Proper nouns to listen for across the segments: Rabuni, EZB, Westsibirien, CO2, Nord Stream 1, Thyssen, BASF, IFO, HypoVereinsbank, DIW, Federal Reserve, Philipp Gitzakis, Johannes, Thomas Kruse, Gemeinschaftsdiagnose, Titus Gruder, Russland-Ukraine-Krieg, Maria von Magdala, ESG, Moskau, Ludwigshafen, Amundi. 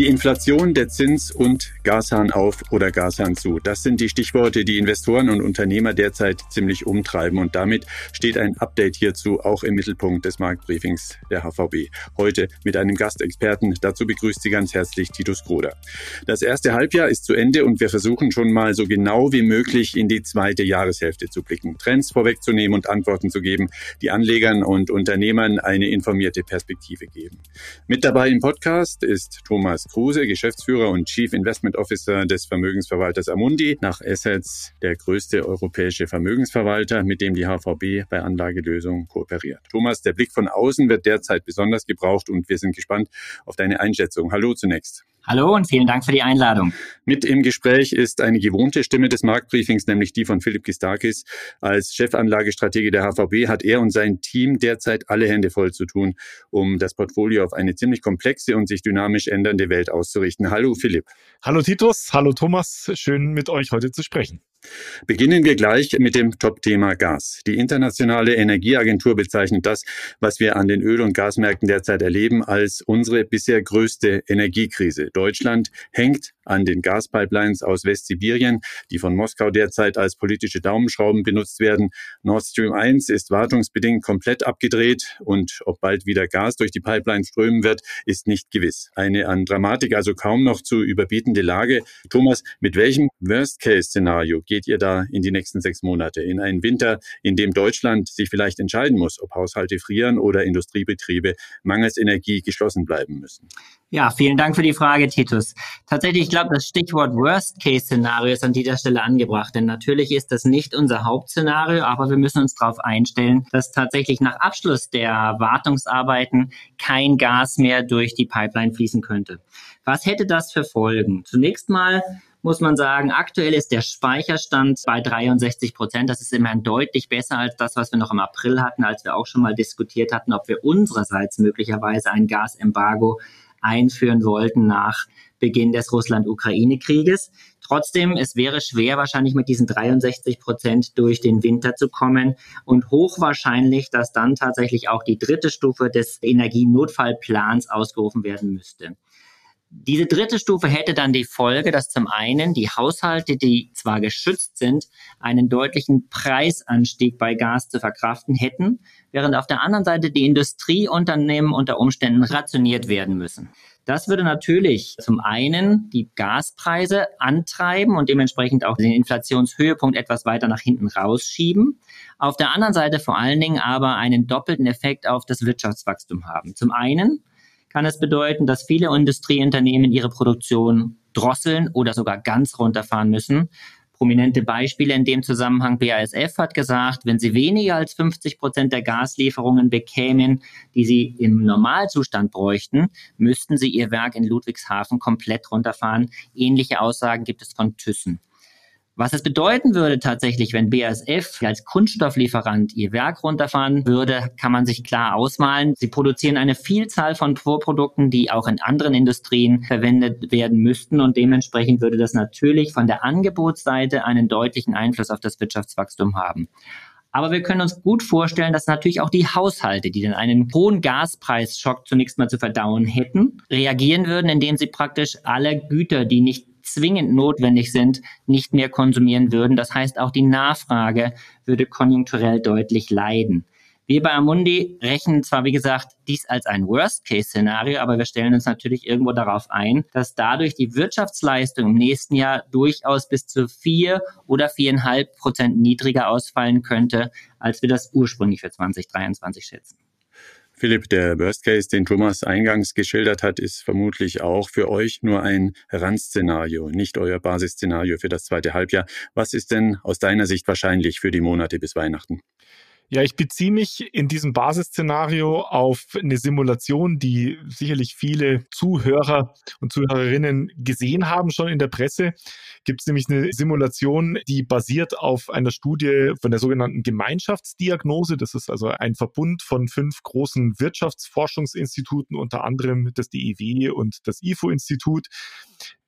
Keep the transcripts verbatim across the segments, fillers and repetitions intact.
Die Inflation, der Zins und Gashahn auf oder Gashahn zu. Das sind die Stichworte, die Investoren und Unternehmer derzeit ziemlich umtreiben. Und damit steht ein Update hierzu auch im Mittelpunkt des Marktbriefings der H V B. Heute mit einem Gastexperten. Dazu begrüßt Sie ganz herzlich Titus Gruder. Das erste Halbjahr ist zu Ende und wir versuchen schon mal so genau wie möglich in die zweite Jahreshälfte zu blicken, Trends vorwegzunehmen und Antworten zu geben, die Anlegern und Unternehmern eine informierte Perspektive geben. Mit dabei im Podcast ist Thomas Kruse, Geschäftsführer und Chief Investment Officer des Vermögensverwalters Amundi, nach Assets der größte europäische Vermögensverwalter, mit dem die H V B bei Anlagelösungen kooperiert. Thomas, der Blick von außen wird derzeit besonders gebraucht und wir sind gespannt auf deine Einschätzung. Hallo zunächst. Hallo und vielen Dank für die Einladung. Mit im Gespräch ist eine gewohnte Stimme des Marktbriefings, nämlich die von Philipp Gitzakis. Als Chefanlagestratege der H V B hat er und sein Team derzeit alle Hände voll zu tun, um das Portfolio auf eine ziemlich komplexe und sich dynamisch ändernde Welt auszurichten. Hallo Philipp. Hallo Titus, hallo Thomas, schön mit euch heute zu sprechen. Beginnen wir gleich mit dem Top-Thema Gas. Die internationale Energieagentur bezeichnet das, was wir an den Öl- und Gasmärkten derzeit erleben, als unsere bisher größte Energiekrise. Deutschland hängt an den Gaspipelines aus Westsibirien, die von Moskau derzeit als politische Daumenschrauben benutzt werden. Nord Stream eins ist wartungsbedingt komplett abgedreht und ob bald wieder Gas durch die Pipeline strömen wird, ist nicht gewiss. Eine an Dramatik also kaum noch zu überbietende Lage. Thomas, mit welchem Worst-Case-Szenario geht ihr da in die nächsten sechs Monate, in einen Winter, in dem Deutschland sich vielleicht entscheiden muss, ob Haushalte frieren oder Industriebetriebe mangels Energie geschlossen bleiben müssen? Ja, vielen Dank für die Frage, Titus. Tatsächlich, ich glaube, das Stichwort Worst-Case-Szenario ist an dieser Stelle angebracht, denn natürlich ist das nicht unser Hauptszenario, aber wir müssen uns darauf einstellen, dass tatsächlich nach Abschluss der Wartungsarbeiten kein Gas mehr durch die Pipeline fließen könnte. Was hätte das für Folgen? Zunächst mal muss man sagen, aktuell ist der Speicherstand bei dreiundsechzig Prozent. Das ist immerhin deutlich besser als das, was wir noch im April hatten, als wir auch schon mal diskutiert hatten, ob wir unsererseits möglicherweise ein Gasembargo einführen wollten nach Beginn des Russland-Ukraine-Krieges. Trotzdem, es wäre schwer, wahrscheinlich mit diesen dreiundsechzig Prozent durch den Winter zu kommen und hochwahrscheinlich, dass dann tatsächlich auch die dritte Stufe des Energienotfallplans ausgerufen werden müsste. Diese dritte Stufe hätte dann die Folge, dass zum einen die Haushalte, die zwar geschützt sind, einen deutlichen Preisanstieg bei Gas zu verkraften hätten, während auf der anderen Seite die Industrieunternehmen unter Umständen rationiert werden müssen. Das würde natürlich zum einen die Gaspreise antreiben und dementsprechend auch den Inflationshöhepunkt etwas weiter nach hinten rausschieben. Auf der anderen Seite vor allen Dingen aber einen doppelten Effekt auf das Wirtschaftswachstum haben. Zum einen kann es bedeuten, dass viele Industrieunternehmen ihre Produktion drosseln oder sogar ganz runterfahren müssen. Prominente Beispiele in dem Zusammenhang, B A S F hat gesagt, wenn sie weniger als fünfzig Prozent der Gaslieferungen bekämen, die sie im Normalzustand bräuchten, müssten sie ihr Werk in Ludwigshafen komplett runterfahren. Ähnliche Aussagen gibt es von Thyssen. Was es bedeuten würde tatsächlich, wenn B A S F als Kunststofflieferant ihr Werk runterfahren würde, kann man sich klar ausmalen. Sie produzieren eine Vielzahl von Vorprodukten, die auch in anderen Industrien verwendet werden müssten und dementsprechend würde das natürlich von der Angebotsseite einen deutlichen Einfluss auf das Wirtschaftswachstum haben. Aber wir können uns gut vorstellen, dass natürlich auch die Haushalte, die dann einen hohen Gaspreisschock zunächst mal zu verdauen hätten, reagieren würden, indem sie praktisch alle Güter, die nicht zwingend notwendig sind, nicht mehr konsumieren würden. Das heißt, auch die Nachfrage würde konjunkturell deutlich leiden. Wir bei Amundi rechnen zwar, wie gesagt, dies als ein Worst-Case-Szenario, aber wir stellen uns natürlich irgendwo darauf ein, dass dadurch die Wirtschaftsleistung im nächsten Jahr durchaus bis zu vier oder viereinhalb Prozent niedriger ausfallen könnte, als wir das ursprünglich für zwanzig dreiundzwanzig schätzen. Philipp, der Worst Case, den Thomas eingangs geschildert hat, ist vermutlich auch für euch nur ein Randszenario, nicht euer Basisszenario für das zweite Halbjahr. Was ist denn aus deiner Sicht wahrscheinlich für die Monate bis Weihnachten? Ja, ich beziehe mich in diesem Basisszenario auf eine Simulation, die sicherlich viele Zuhörer und Zuhörerinnen gesehen haben, schon in der Presse. Gibt es nämlich eine Simulation, die basiert auf einer Studie von der sogenannten Gemeinschaftsdiagnose. Das ist also ein Verbund von fünf großen Wirtschaftsforschungsinstituten, unter anderem das D I W und das I F O-Institut,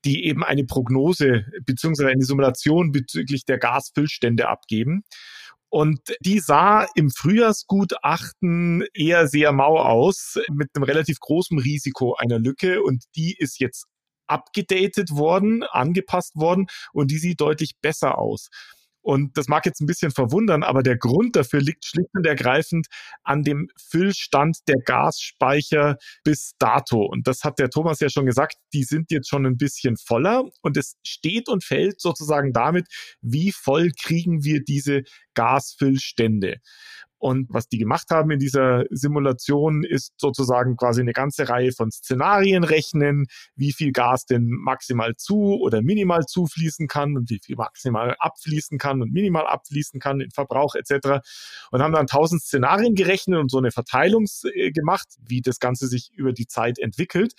die eben eine Prognose bzw. eine Simulation bezüglich der Gasfüllstände abgeben. Und die sah im Frühjahrsgutachten eher sehr mau aus, mit einem relativ großen Risiko einer Lücke. Und die ist jetzt abgedatet worden, angepasst worden und die sieht deutlich besser aus. Und das mag jetzt ein bisschen verwundern, aber der Grund dafür liegt schlicht und ergreifend an dem Füllstand der Gasspeicher bis dato. Und das hat der Thomas ja schon gesagt, die sind jetzt schon ein bisschen voller. Und es steht und fällt sozusagen damit, wie voll kriegen wir diese Gasfüllstände. Und was die gemacht haben in dieser Simulation, ist sozusagen quasi eine ganze Reihe von Szenarien rechnen, wie viel Gas denn maximal zu oder minimal zufließen kann und wie viel maximal abfließen kann und minimal abfließen kann in Verbrauch et cetera. Und haben dann tausend Szenarien gerechnet und so eine Verteilung gemacht, wie das Ganze sich über die Zeit entwickelt.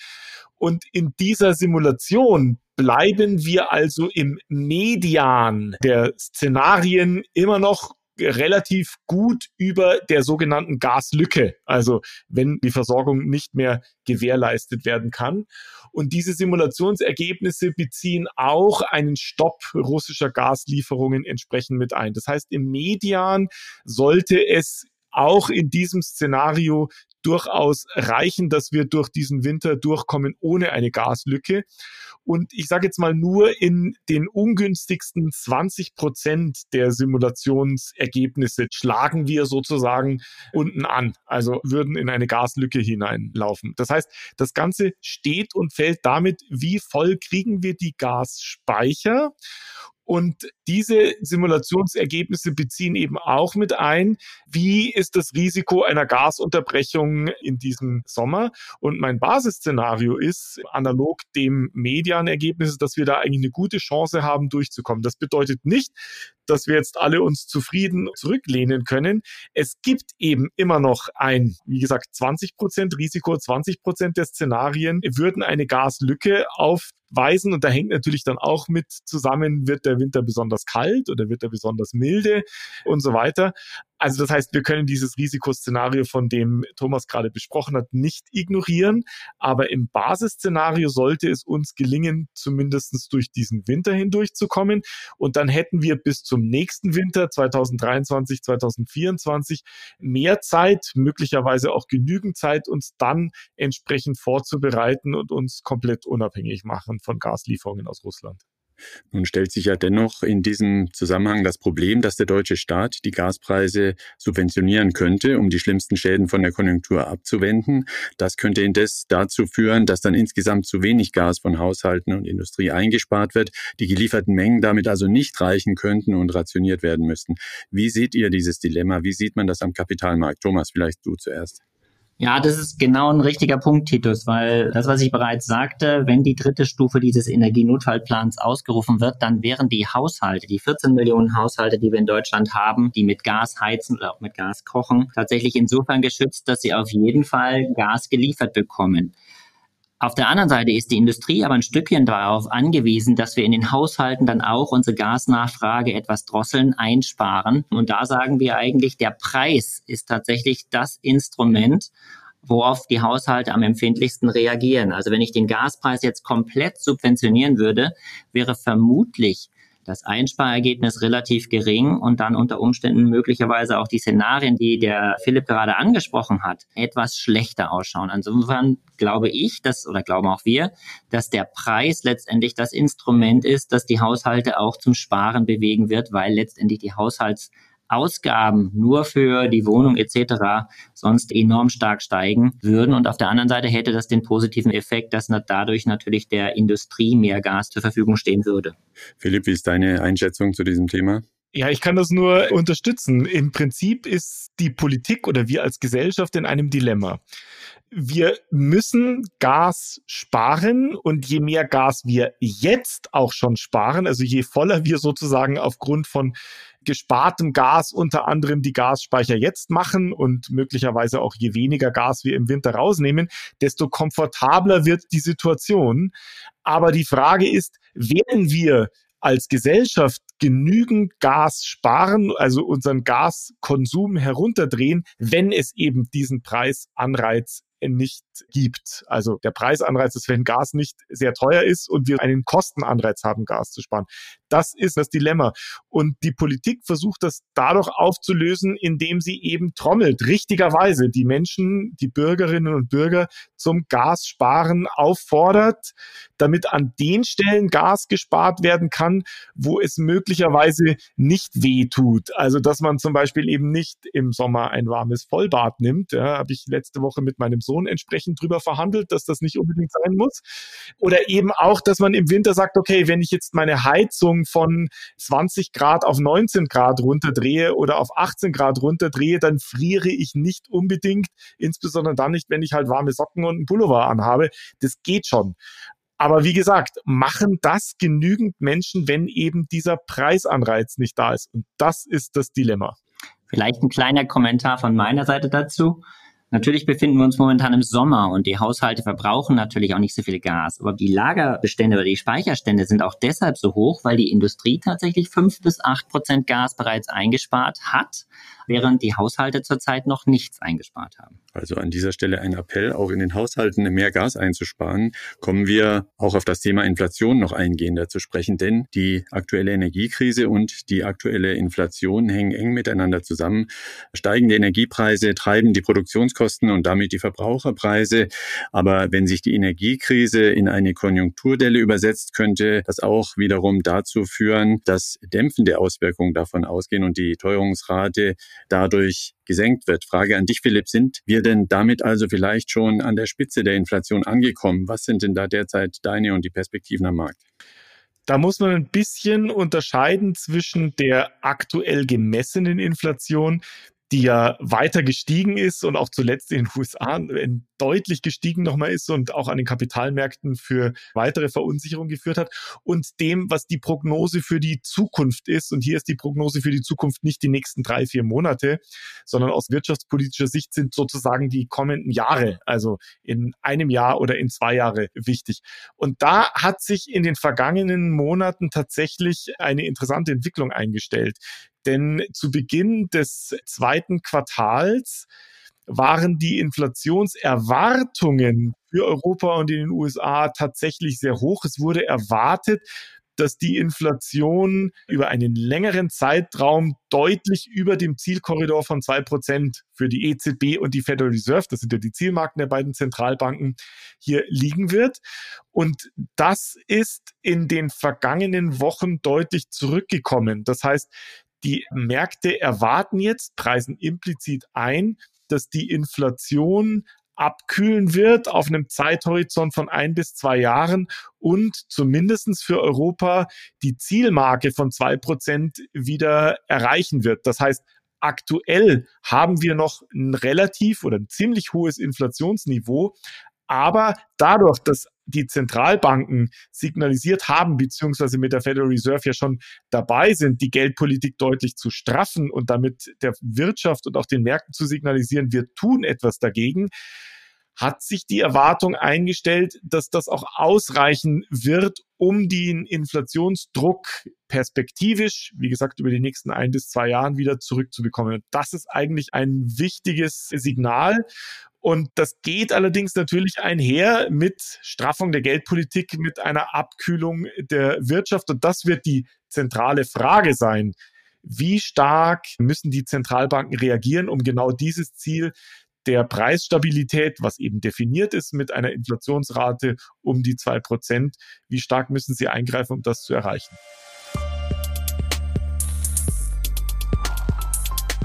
Und in dieser Simulation bleiben wir also im Median der Szenarien immer noch relativ gut über der sogenannten Gaslücke, also wenn die Versorgung nicht mehr gewährleistet werden kann. Und diese Simulationsergebnisse beziehen auch einen Stopp russischer Gaslieferungen entsprechend mit ein. Das heißt, im Median sollte es auch in diesem Szenario durchaus reichen, dass wir durch diesen Winter durchkommen ohne eine Gaslücke. Und ich sage jetzt mal, nur in den ungünstigsten zwanzig Prozent der Simulationsergebnisse schlagen wir sozusagen unten an, also würden in eine Gaslücke hineinlaufen. Das heißt, das Ganze steht und fällt damit, wie voll kriegen wir die Gasspeicher? Und diese Simulationsergebnisse beziehen eben auch mit ein, wie ist das Risiko einer Gasunterbrechung in diesem Sommer? Und mein Basisszenario ist, analog dem Medianergebnis, dass wir da eigentlich eine gute Chance haben, durchzukommen. Das bedeutet nicht, dass wir jetzt alle uns zufrieden zurücklehnen können. Es gibt eben immer noch ein, wie gesagt, zwanzig Prozent Risiko, zwanzig Prozent der Szenarien würden eine Gaslücke aufweisen. Und da hängt natürlich dann auch mit zusammen, wird der Winter besonders kalt oder wird er besonders milde und so weiter. Also das heißt, wir können dieses Risikoszenario, von dem Thomas gerade besprochen hat, nicht ignorieren. Aber im Basisszenario sollte es uns gelingen, zumindest durch diesen Winter hindurchzukommen. Und dann hätten wir bis zum nächsten Winter zwanzig dreiundzwanzig, zwanzig vierundzwanzig mehr Zeit, möglicherweise auch genügend Zeit, uns dann entsprechend vorzubereiten und uns komplett unabhängig machen von Gaslieferungen aus Russland. Nun stellt sich ja dennoch in diesem Zusammenhang das Problem, dass der deutsche Staat die Gaspreise subventionieren könnte, um die schlimmsten Schäden von der Konjunktur abzuwenden. Das könnte indes dazu führen, dass dann insgesamt zu wenig Gas von Haushalten und Industrie eingespart wird, die gelieferten Mengen damit also nicht reichen könnten und rationiert werden müssten. Wie seht ihr dieses Dilemma? Wie sieht man das am Kapitalmarkt? Thomas, vielleicht du zuerst. Ja, das ist genau ein richtiger Punkt, Titus, weil das, was ich bereits sagte, wenn die dritte Stufe dieses Energienotfallplans ausgerufen wird, dann wären die Haushalte, die vierzehn Millionen Haushalte, die wir in Deutschland haben, die mit Gas heizen oder auch mit Gas kochen, tatsächlich insofern geschützt, dass sie auf jeden Fall Gas geliefert bekommen. Auf der anderen Seite ist die Industrie aber ein Stückchen darauf angewiesen, dass wir in den Haushalten dann auch unsere Gasnachfrage etwas drosseln, einsparen. Und da sagen wir eigentlich, der Preis ist tatsächlich das Instrument, worauf die Haushalte am empfindlichsten reagieren. Also wenn ich den Gaspreis jetzt komplett subventionieren würde, wäre vermutlich das Einsparergebnis relativ gering und dann unter Umständen möglicherweise auch die Szenarien, die der Philipp gerade angesprochen hat, etwas schlechter ausschauen. Insofern glaube ich, dass, oder glauben auch wir, dass der Preis letztendlich das Instrument ist, das die Haushalte auch zum Sparen bewegen wird, weil letztendlich die Haushaltsausgaben nur für die Wohnung et cetera sonst enorm stark steigen würden. Und auf der anderen Seite hätte das den positiven Effekt, dass dadurch natürlich der Industrie mehr Gas zur Verfügung stehen würde. Philipp, wie ist deine Einschätzung zu diesem Thema? Ja, ich kann das nur unterstützen. Im Prinzip ist die Politik oder wir als Gesellschaft in einem Dilemma. Wir müssen Gas sparen und je mehr Gas wir jetzt auch schon sparen, also je voller wir sozusagen aufgrund von gespartem Gas unter anderem die Gasspeicher jetzt machen und möglicherweise auch je weniger Gas wir im Winter rausnehmen, desto komfortabler wird die Situation. Aber die Frage ist, werden wir als Gesellschaft genügend Gas sparen, also unseren Gaskonsum herunterdrehen, wenn es eben diesen Preisanreiz nicht gibt. Also der Preisanreiz ist, wenn Gas nicht sehr teuer ist und wir einen Kostenanreiz haben, Gas zu sparen. Das ist das Dilemma. Und die Politik versucht das dadurch aufzulösen, indem sie eben trommelt, richtigerweise die Menschen, die Bürgerinnen und Bürger zum Gassparen auffordert, damit an den Stellen Gas gespart werden kann, wo es möglicherweise nicht weh tut. Also dass man zum Beispiel eben nicht im Sommer ein warmes Vollbad nimmt. Ja, habe ich letzte Woche mit meinem Sohn entsprechend drüber verhandelt, dass das nicht unbedingt sein muss. Oder eben auch, dass man im Winter sagt, okay, wenn ich jetzt meine Heizung von zwanzig Grad auf neunzehn Grad runterdrehe oder auf achtzehn Grad runterdrehe, dann friere ich nicht unbedingt, insbesondere dann nicht, wenn ich halt warme Socken und einen Pullover anhabe. Das geht schon. Aber wie gesagt, machen das genügend Menschen, wenn eben dieser Preisanreiz nicht da ist? Und das ist das Dilemma. Vielleicht ein kleiner Kommentar von meiner Seite dazu. Natürlich befinden wir uns momentan im Sommer und die Haushalte verbrauchen natürlich auch nicht so viel Gas. Aber die Lagerbestände oder die Speicherstände sind auch deshalb so hoch, weil die Industrie tatsächlich fünf bis acht Prozent Gas bereits eingespart hat, während die Haushalte zurzeit noch nichts eingespart haben. Also an dieser Stelle ein Appell, auch in den Haushalten mehr Gas einzusparen. Kommen wir auch auf das Thema Inflation noch eingehender zu sprechen, denn die aktuelle Energiekrise und die aktuelle Inflation hängen eng miteinander zusammen. Steigende Energiepreise treiben die Produktionskosten und damit die Verbraucherpreise. Aber wenn sich die Energiekrise in eine Konjunkturdelle übersetzt, könnte das auch wiederum dazu führen, dass dämpfende Auswirkungen davon ausgehen und die Teuerungsrate dadurch gesenkt wird. Frage an dich, Philipp, sind wir denn damit also vielleicht schon an der Spitze der Inflation angekommen? Was sind denn da derzeit deine und die Perspektiven am Markt? Da muss man ein bisschen unterscheiden zwischen der aktuell gemessenen Inflation, die ja weiter gestiegen ist und auch zuletzt in den U S A deutlich gestiegen nochmal ist und auch an den Kapitalmärkten für weitere Verunsicherung geführt hat, und dem, was die Prognose für die Zukunft ist. Und hier ist die Prognose für die Zukunft nicht die nächsten drei, vier Monate, sondern aus wirtschaftspolitischer Sicht sind sozusagen die kommenden Jahre, also in einem Jahr oder in zwei Jahre wichtig. Und da hat sich in den vergangenen Monaten tatsächlich eine interessante Entwicklung eingestellt. Denn zu Beginn des zweiten Quartals waren die Inflationserwartungen für Europa und in den U S A tatsächlich sehr hoch. Es wurde erwartet, dass die Inflation über einen längeren Zeitraum deutlich über dem Zielkorridor von zwei Prozent für die E Z B und die Federal Reserve, das sind ja die Zielmarken der beiden Zentralbanken, hier liegen wird. Und das ist in den vergangenen Wochen deutlich zurückgekommen. Das heißt, die Märkte erwarten jetzt, preisen implizit ein, dass die Inflation abkühlen wird auf einem Zeithorizont von ein bis zwei Jahren und zumindest für Europa die Zielmarke von zwei Prozent wieder erreichen wird. Das heißt, aktuell haben wir noch ein relativ oder ein ziemlich hohes Inflationsniveau, aber dadurch, dass die Zentralbanken signalisiert haben, beziehungsweise mit der Federal Reserve ja schon dabei sind, die Geldpolitik deutlich zu straffen und damit der Wirtschaft und auch den Märkten zu signalisieren, wir tun etwas dagegen, hat sich die Erwartung eingestellt, dass das auch ausreichen wird, um den Inflationsdruck perspektivisch, wie gesagt, über die nächsten ein bis zwei Jahren wieder zurückzubekommen. Und das ist eigentlich ein wichtiges Signal. Und das geht allerdings natürlich einher mit Straffung der Geldpolitik, mit einer Abkühlung der Wirtschaft. Und das wird die zentrale Frage sein. Wie stark müssen die Zentralbanken reagieren, um genau dieses Ziel der Preisstabilität, was eben definiert ist mit einer Inflationsrate um die zwei Prozent, wie stark müssen sie eingreifen, um das zu erreichen?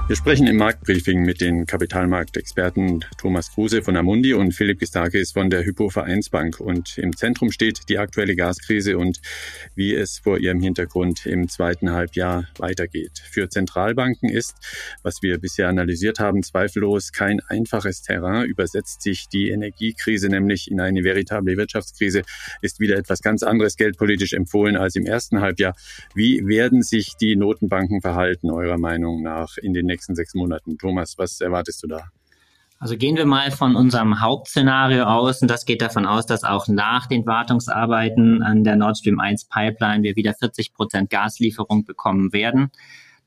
Wir sprechen im Marktbriefing mit den Kapitalmarktexperten Thomas Kruse von Amundi und Philipp Gitzakis von der HypoVereinsbank. Und im Zentrum steht die aktuelle Gaskrise und wie es vor ihrem Hintergrund im zweiten Halbjahr weitergeht. Für Zentralbanken ist, was wir bisher analysiert haben, zweifellos kein einfaches Terrain. Übersetzt sich die Energiekrise nämlich in eine veritable Wirtschaftskrise, ist wieder etwas ganz anderes geldpolitisch empfohlen als im ersten Halbjahr. Wie werden sich die Notenbanken verhalten, eurer Meinung nach, in den nächsten sechs Monaten? Thomas, was erwartest du da? Also gehen wir mal von unserem Hauptszenario aus, und das geht davon aus, dass auch nach den Wartungsarbeiten an der Nord Stream eins Pipeline wir wieder vierzig Prozent Gaslieferung bekommen werden.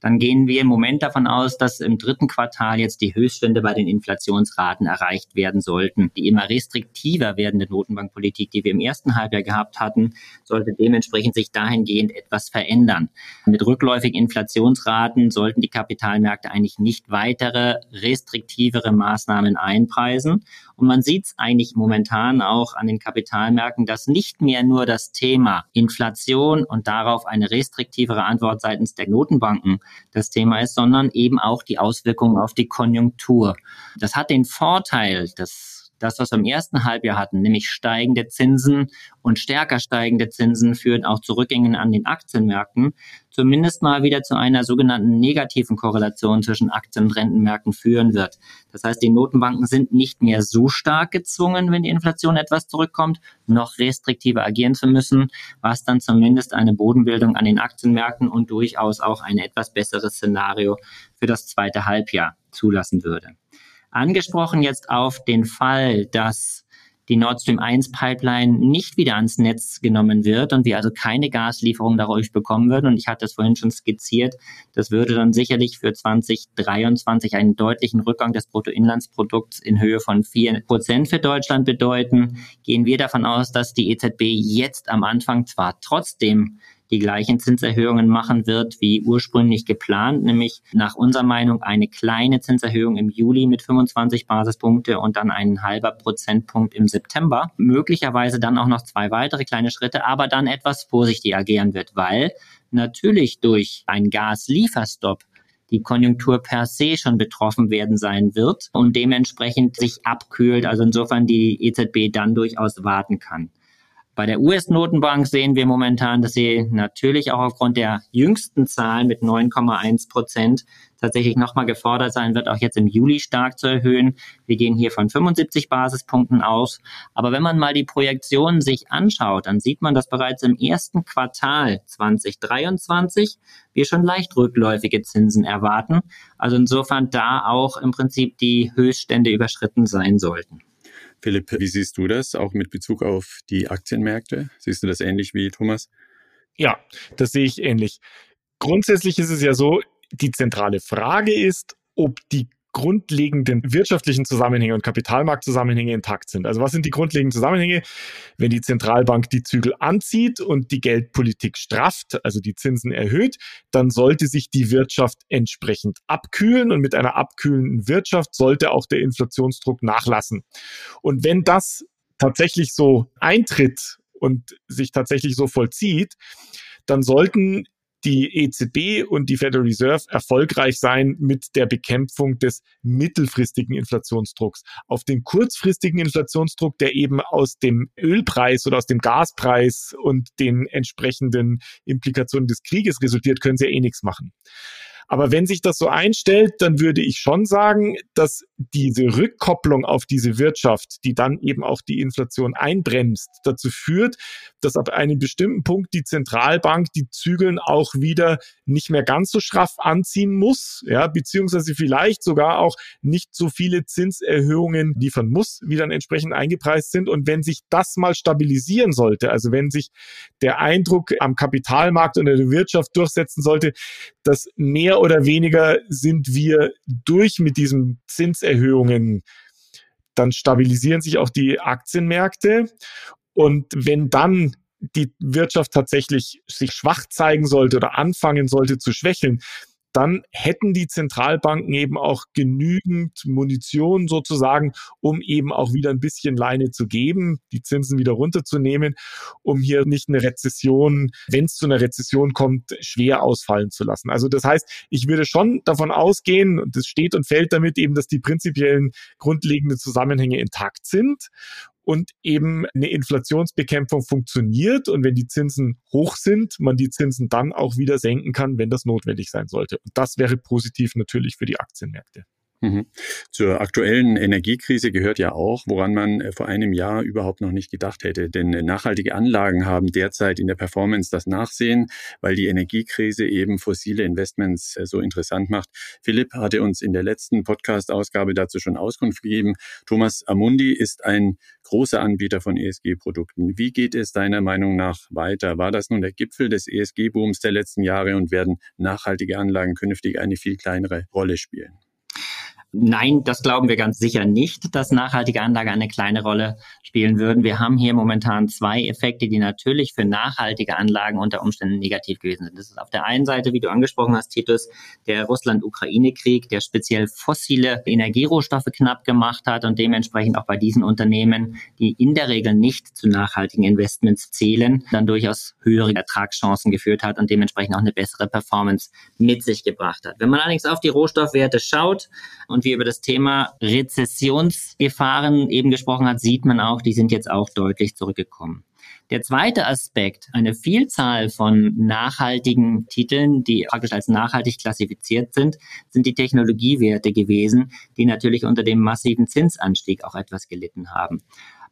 dann gehen wir im Moment davon aus, dass im dritten Quartal jetzt die Höchststände bei den Inflationsraten erreicht werden sollten. Die immer restriktiver werdende Notenbankpolitik, die wir im ersten Halbjahr gehabt hatten, sollte dementsprechend sich dahingehend etwas verändern. Mit rückläufigen Inflationsraten sollten die Kapitalmärkte eigentlich nicht weitere restriktivere Maßnahmen einpreisen. Und man sieht es eigentlich momentan auch an den Kapitalmärkten, dass nicht mehr nur das Thema Inflation und darauf eine restriktivere Antwort seitens der Notenbanken das Thema ist, sondern eben auch die Auswirkungen auf die Konjunktur. Das hat den Vorteil, dass das, was wir im ersten Halbjahr hatten, nämlich steigende Zinsen und stärker steigende Zinsen führen auch zu Rückgängen an den Aktienmärkten, zumindest mal wieder zu einer sogenannten negativen Korrelation zwischen Aktien- und Rentenmärkten führen wird. Das heißt, die Notenbanken sind nicht mehr so stark gezwungen, wenn die Inflation etwas zurückkommt, noch restriktiver agieren zu müssen, was dann zumindest eine Bodenbildung an den Aktienmärkten und durchaus auch ein etwas besseres Szenario für das zweite Halbjahr zulassen würde. Angesprochen jetzt auf den Fall, dass die Nord Stream eins Pipeline nicht wieder ans Netz genommen wird und wir also keine Gaslieferung dadurch bekommen würden. Und ich hatte es vorhin schon skizziert, das würde dann sicherlich für zwanzig dreiundzwanzig einen deutlichen Rückgang des Bruttoinlandsprodukts in Höhe von vier Prozent für Deutschland bedeuten. Gehen wir davon aus, dass die E Z B jetzt am Anfang zwar trotzdem die gleichen Zinserhöhungen machen wird wie ursprünglich geplant, nämlich nach unserer Meinung eine kleine Zinserhöhung im Juli mit fünfundzwanzig Basispunkte und dann einen halber Prozentpunkt im September. Möglicherweise dann auch noch zwei weitere kleine Schritte, aber dann etwas vorsichtig agieren wird, weil natürlich durch einen Gaslieferstopp die Konjunktur per se schon betroffen werden sein wird und dementsprechend sich abkühlt, also insofern die E Z B dann durchaus warten kann. Bei der U S-Notenbank sehen wir momentan, dass sie natürlich auch aufgrund der jüngsten Zahlen mit neun Komma eins Prozent tatsächlich nochmal gefordert sein wird, auch jetzt im Juli stark zu erhöhen. Wir gehen hier von fünfundsiebzig Basispunkten aus. Aber wenn man mal die Projektionen sich anschaut, dann sieht man, dass bereits im ersten Quartal zwanzig dreiundzwanzig wir schon leicht rückläufige Zinsen erwarten. Also insofern da auch im Prinzip die Höchststände überschritten sein sollten. Philipp, wie siehst du das, auch mit Bezug auf die Aktienmärkte? Siehst du das ähnlich wie Thomas? Ja, das sehe ich ähnlich. Grundsätzlich ist es ja so, die zentrale Frage ist, ob die grundlegenden wirtschaftlichen Zusammenhänge und Kapitalmarktzusammenhänge intakt sind. Also was sind die grundlegenden Zusammenhänge? Wenn die Zentralbank die Zügel anzieht und die Geldpolitik strafft, also die Zinsen erhöht, dann sollte sich die Wirtschaft entsprechend abkühlen und mit einer abkühlenden Wirtschaft sollte auch der Inflationsdruck nachlassen. Und wenn das tatsächlich so eintritt und sich tatsächlich so vollzieht, dann sollten die E Z B und die Federal Reserve erfolgreich sein mit der Bekämpfung des mittelfristigen Inflationsdrucks. Auf den kurzfristigen Inflationsdruck, der eben aus dem Ölpreis oder aus dem Gaspreis und den entsprechenden Implikationen des Krieges resultiert, können sie ja eh nichts machen. Aber wenn sich das so einstellt, dann würde ich schon sagen, dass diese Rückkopplung auf diese Wirtschaft, die dann eben auch die Inflation einbremst, dazu führt, dass ab einem bestimmten Punkt die Zentralbank die Zügel auch wieder nicht mehr ganz so straff anziehen muss, ja, beziehungsweise vielleicht sogar auch nicht so viele Zinserhöhungen liefern muss, wie dann entsprechend eingepreist sind. Und wenn sich das mal stabilisieren sollte, also wenn sich der Eindruck am Kapitalmarkt und in der Wirtschaft durchsetzen sollte, dass mehr oder weniger sind wir durch mit diesen Zinserhöhungen, dann stabilisieren sich auch die Aktienmärkte. Und wenn dann die Wirtschaft tatsächlich sich schwach zeigen sollte oder anfangen sollte zu schwächeln, dann hätten die Zentralbanken eben auch genügend Munition sozusagen, um eben auch wieder ein bisschen Leine zu geben, die Zinsen wieder runterzunehmen, um hier nicht eine Rezession, wenn es zu einer Rezession kommt, schwer ausfallen zu lassen. Also das heißt, ich würde schon davon ausgehen, und das steht und fällt damit eben, dass die prinzipiellen grundlegenden Zusammenhänge intakt sind und eben eine Inflationsbekämpfung funktioniert und wenn die Zinsen hoch sind, man die Zinsen dann auch wieder senken kann, wenn das notwendig sein sollte. Und das wäre positiv natürlich für die Aktienmärkte. Mhm. Zur aktuellen Energiekrise gehört ja auch, woran man vor einem Jahr überhaupt noch nicht gedacht hätte. Denn nachhaltige Anlagen haben derzeit in der Performance das Nachsehen, weil die Energiekrise eben fossile Investments so interessant macht. Philipp hatte uns in der letzten Podcast-Ausgabe dazu schon Auskunft gegeben. Thomas, Amundi ist ein großer Anbieter von E S G-Produkten. Wie geht es deiner Meinung nach weiter? War das nun der Gipfel des E S G-Booms der letzten Jahre und werden nachhaltige Anlagen künftig eine viel kleinere Rolle spielen? Nein, das glauben wir ganz sicher nicht, dass nachhaltige Anlagen eine kleine Rolle spielen würden. Wir haben hier momentan zwei Effekte, die natürlich für nachhaltige Anlagen unter Umständen negativ gewesen sind. Das ist auf der einen Seite, wie du angesprochen hast, Titus, der Russland-Ukraine-Krieg, der speziell fossile Energierohstoffe knapp gemacht hat und dementsprechend auch bei diesen Unternehmen, die in der Regel nicht zu nachhaltigen Investments zählen, dann durchaus höhere Ertragschancen geführt hat und dementsprechend auch eine bessere Performance mit sich gebracht hat. Wenn man allerdings auf die Rohstoffwerte schaut und wir über das Thema Rezessionsgefahren eben gesprochen hat, sieht man auch, die sind jetzt auch deutlich zurückgekommen. Der zweite Aspekt, eine Vielzahl von nachhaltigen Titeln, die praktisch als nachhaltig klassifiziert sind, sind die Technologiewerte gewesen, die natürlich unter dem massiven Zinsanstieg auch etwas gelitten haben.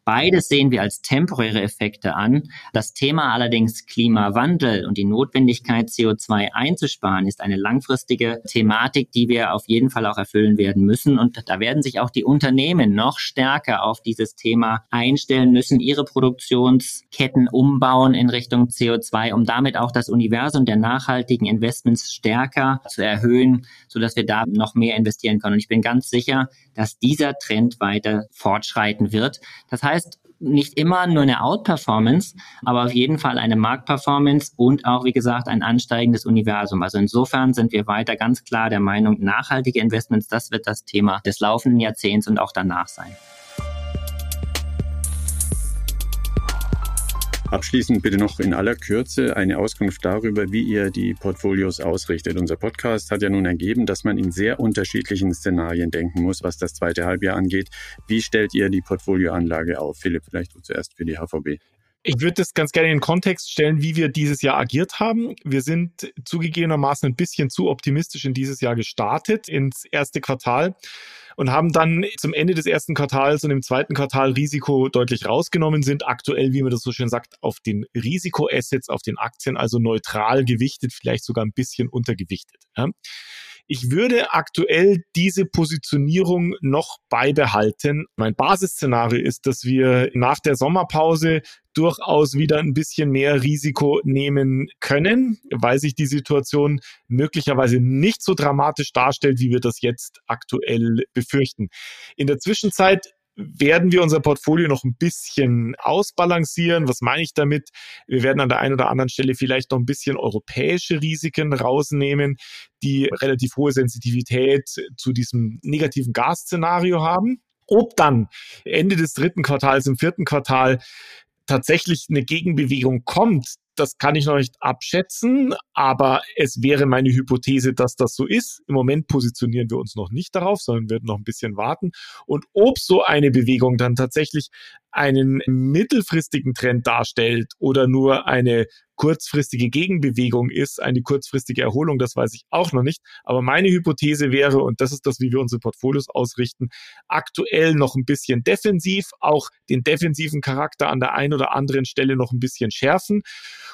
Beides sehen wir als temporäre Effekte an. Das Thema allerdings Klimawandel und die Notwendigkeit, C O zwei einzusparen, ist eine langfristige Thematik, die wir auf jeden Fall auch erfüllen werden müssen. Und da werden sich auch die Unternehmen noch stärker auf dieses Thema einstellen müssen, ihre Produktionsketten umbauen in Richtung C O zwei, um damit auch das Universum der nachhaltigen Investments stärker zu erhöhen, sodass wir da noch mehr investieren können. Und ich bin ganz sicher, dass dieser Trend weiter fortschreiten wird. Das heißt, heißt nicht immer nur eine Outperformance, aber auf jeden Fall eine Marktperformance und auch, wie gesagt, ein ansteigendes Universum. Also insofern sind wir weiter ganz klar der Meinung, nachhaltige Investments, das wird das Thema des laufenden Jahrzehnts und auch danach sein. Abschließend bitte noch in aller Kürze eine Auskunft darüber, wie ihr die Portfolios ausrichtet. Unser Podcast hat ja nun ergeben, dass man in sehr unterschiedlichen Szenarien denken muss, was das zweite Halbjahr angeht. Wie stellt ihr die Portfolioanlage auf? Philipp, vielleicht du zuerst für die H V B. Ich würde das ganz gerne in den Kontext stellen, wie wir dieses Jahr agiert haben. Wir sind zugegebenermaßen ein bisschen zu optimistisch in dieses Jahr gestartet, ins erste Quartal. Und haben dann zum Ende des ersten Quartals und im zweiten Quartal Risiko deutlich rausgenommen, sind aktuell, wie man das so schön sagt, auf den Risikoassets, auf den Aktien, also neutral gewichtet, vielleicht sogar ein bisschen untergewichtet. Ja. Ich würde aktuell diese Positionierung noch beibehalten. Mein Basisszenario ist, dass wir nach der Sommerpause durchaus wieder ein bisschen mehr Risiko nehmen können, weil sich die Situation möglicherweise nicht so dramatisch darstellt, wie wir das jetzt aktuell befürchten. In der Zwischenzeit werden wir unser Portfolio noch ein bisschen ausbalancieren. Was meine ich damit? Wir werden an der einen oder anderen Stelle vielleicht noch ein bisschen europäische Risiken rausnehmen, die relativ hohe Sensitivität zu diesem negativen Gasszenario haben. Ob dann Ende des dritten Quartals, im vierten Quartal tatsächlich eine Gegenbewegung kommt, das kann ich noch nicht abschätzen, aber es wäre meine Hypothese, dass das so ist. Im Moment positionieren wir uns noch nicht darauf, sondern werden noch ein bisschen warten. Und ob so eine Bewegung dann tatsächlich einen mittelfristigen Trend darstellt oder nur eine kurzfristige Gegenbewegung ist, eine kurzfristige Erholung, das weiß ich auch noch nicht. Aber meine Hypothese wäre, und das ist das, wie wir unsere Portfolios ausrichten, aktuell noch ein bisschen defensiv, auch den defensiven Charakter an der einen oder anderen Stelle noch ein bisschen schärfen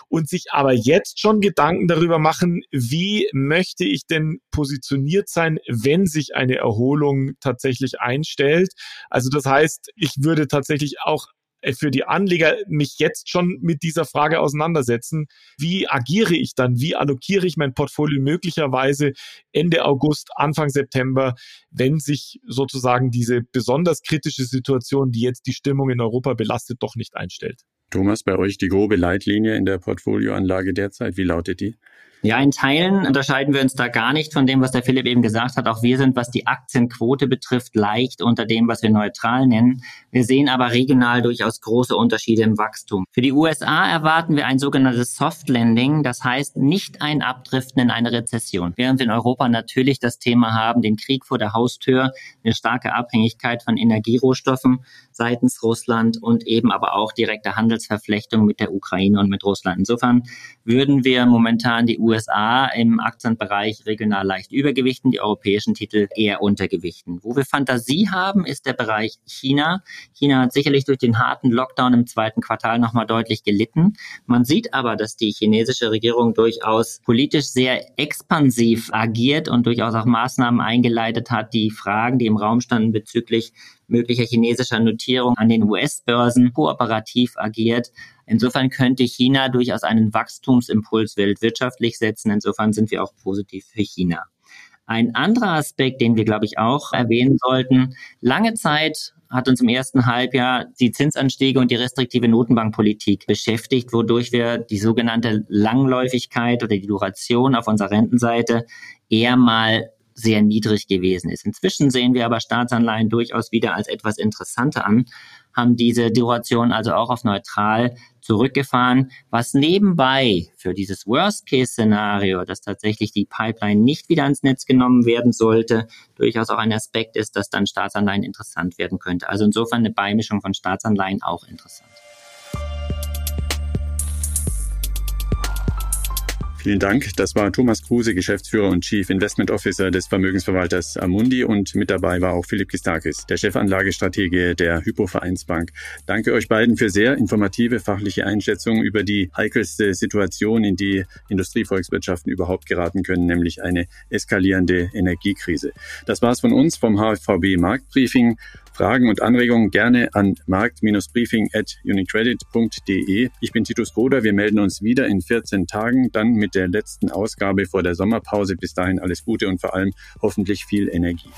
und sich aber jetzt schon Gedanken darüber machen, wie möchte ich denn positioniert sein, wenn sich eine Erholung tatsächlich einstellt. Also das heißt, ich würde tatsächlich auch für die Anleger mich jetzt schon mit dieser Frage auseinandersetzen, wie agiere ich dann, wie allokiere ich mein Portfolio möglicherweise Ende August, Anfang September, wenn sich sozusagen diese besonders kritische Situation, die jetzt die Stimmung in Europa belastet, doch nicht einstellt. Thomas, bei euch die grobe Leitlinie in der Portfolioanlage derzeit, wie lautet die? Ja, in Teilen unterscheiden wir uns da gar nicht von dem, was der Philipp eben gesagt hat. Auch wir sind, was die Aktienquote betrifft, leicht unter dem, was wir neutral nennen. Wir sehen aber regional durchaus große Unterschiede im Wachstum. Für die U S A erwarten wir ein sogenanntes Soft Landing, das heißt nicht ein Abdriften in eine Rezession. Während wir in Europa natürlich das Thema haben, den Krieg vor der Haustür, eine starke Abhängigkeit von Energierohstoffen seitens Russland und eben aber auch direkte Handelsverflechtung mit der Ukraine und mit Russland. Insofern würden wir momentan die U S A im Aktienbereich regional leicht übergewichten, die europäischen Titel eher untergewichten. Wo wir Fantasie haben, ist der Bereich China. China hat sicherlich durch den harten Lockdown im zweiten Quartal nochmal deutlich gelitten. Man sieht aber, dass die chinesische Regierung durchaus politisch sehr expansiv agiert und durchaus auch Maßnahmen eingeleitet hat, die Fragen, die im Raum standen bezüglich möglicher chinesischer Notierung an den U S-Börsen, kooperativ agiert. Insofern könnte China durchaus einen Wachstumsimpuls weltwirtschaftlich setzen. Insofern sind wir auch positiv für China. Ein anderer Aspekt, den wir, glaube ich, auch erwähnen sollten, lange Zeit hat uns im ersten Halbjahr die Zinsanstiege und die restriktive Notenbankpolitik beschäftigt, wodurch wir die sogenannte Langläufigkeit oder die Duration auf unserer Rentenseite eher mal sehr niedrig gewesen ist. Inzwischen sehen wir aber Staatsanleihen durchaus wieder als etwas interessanter an, haben diese Duration also auch auf neutral zurückgefahren, was nebenbei für dieses Worst-Case-Szenario, dass tatsächlich die Pipeline nicht wieder ans Netz genommen werden sollte, durchaus auch ein Aspekt ist, dass dann Staatsanleihen interessant werden könnte. Also insofern eine Beimischung von Staatsanleihen auch interessant. Vielen Dank. Das war Thomas Kruse, Geschäftsführer und Chief Investment Officer des Vermögensverwalters Amundi, und mit dabei war auch Philipp Gitzakis, der Chefanlagestratege der HypoVereinsbank. Danke euch beiden für sehr informative fachliche Einschätzungen über die heikelste Situation, in die Industrievolkswirtschaften überhaupt geraten können, nämlich eine eskalierende Energiekrise. Das war's von uns vom H F V B Marktbriefing. Fragen und Anregungen gerne an markt dash briefing at unicredit punkt de. Ich bin Titus Gruder. Wir melden uns wieder in vierzehn Tagen, dann mit der letzten Ausgabe vor der Sommerpause. Bis dahin alles Gute und vor allem hoffentlich viel Energie.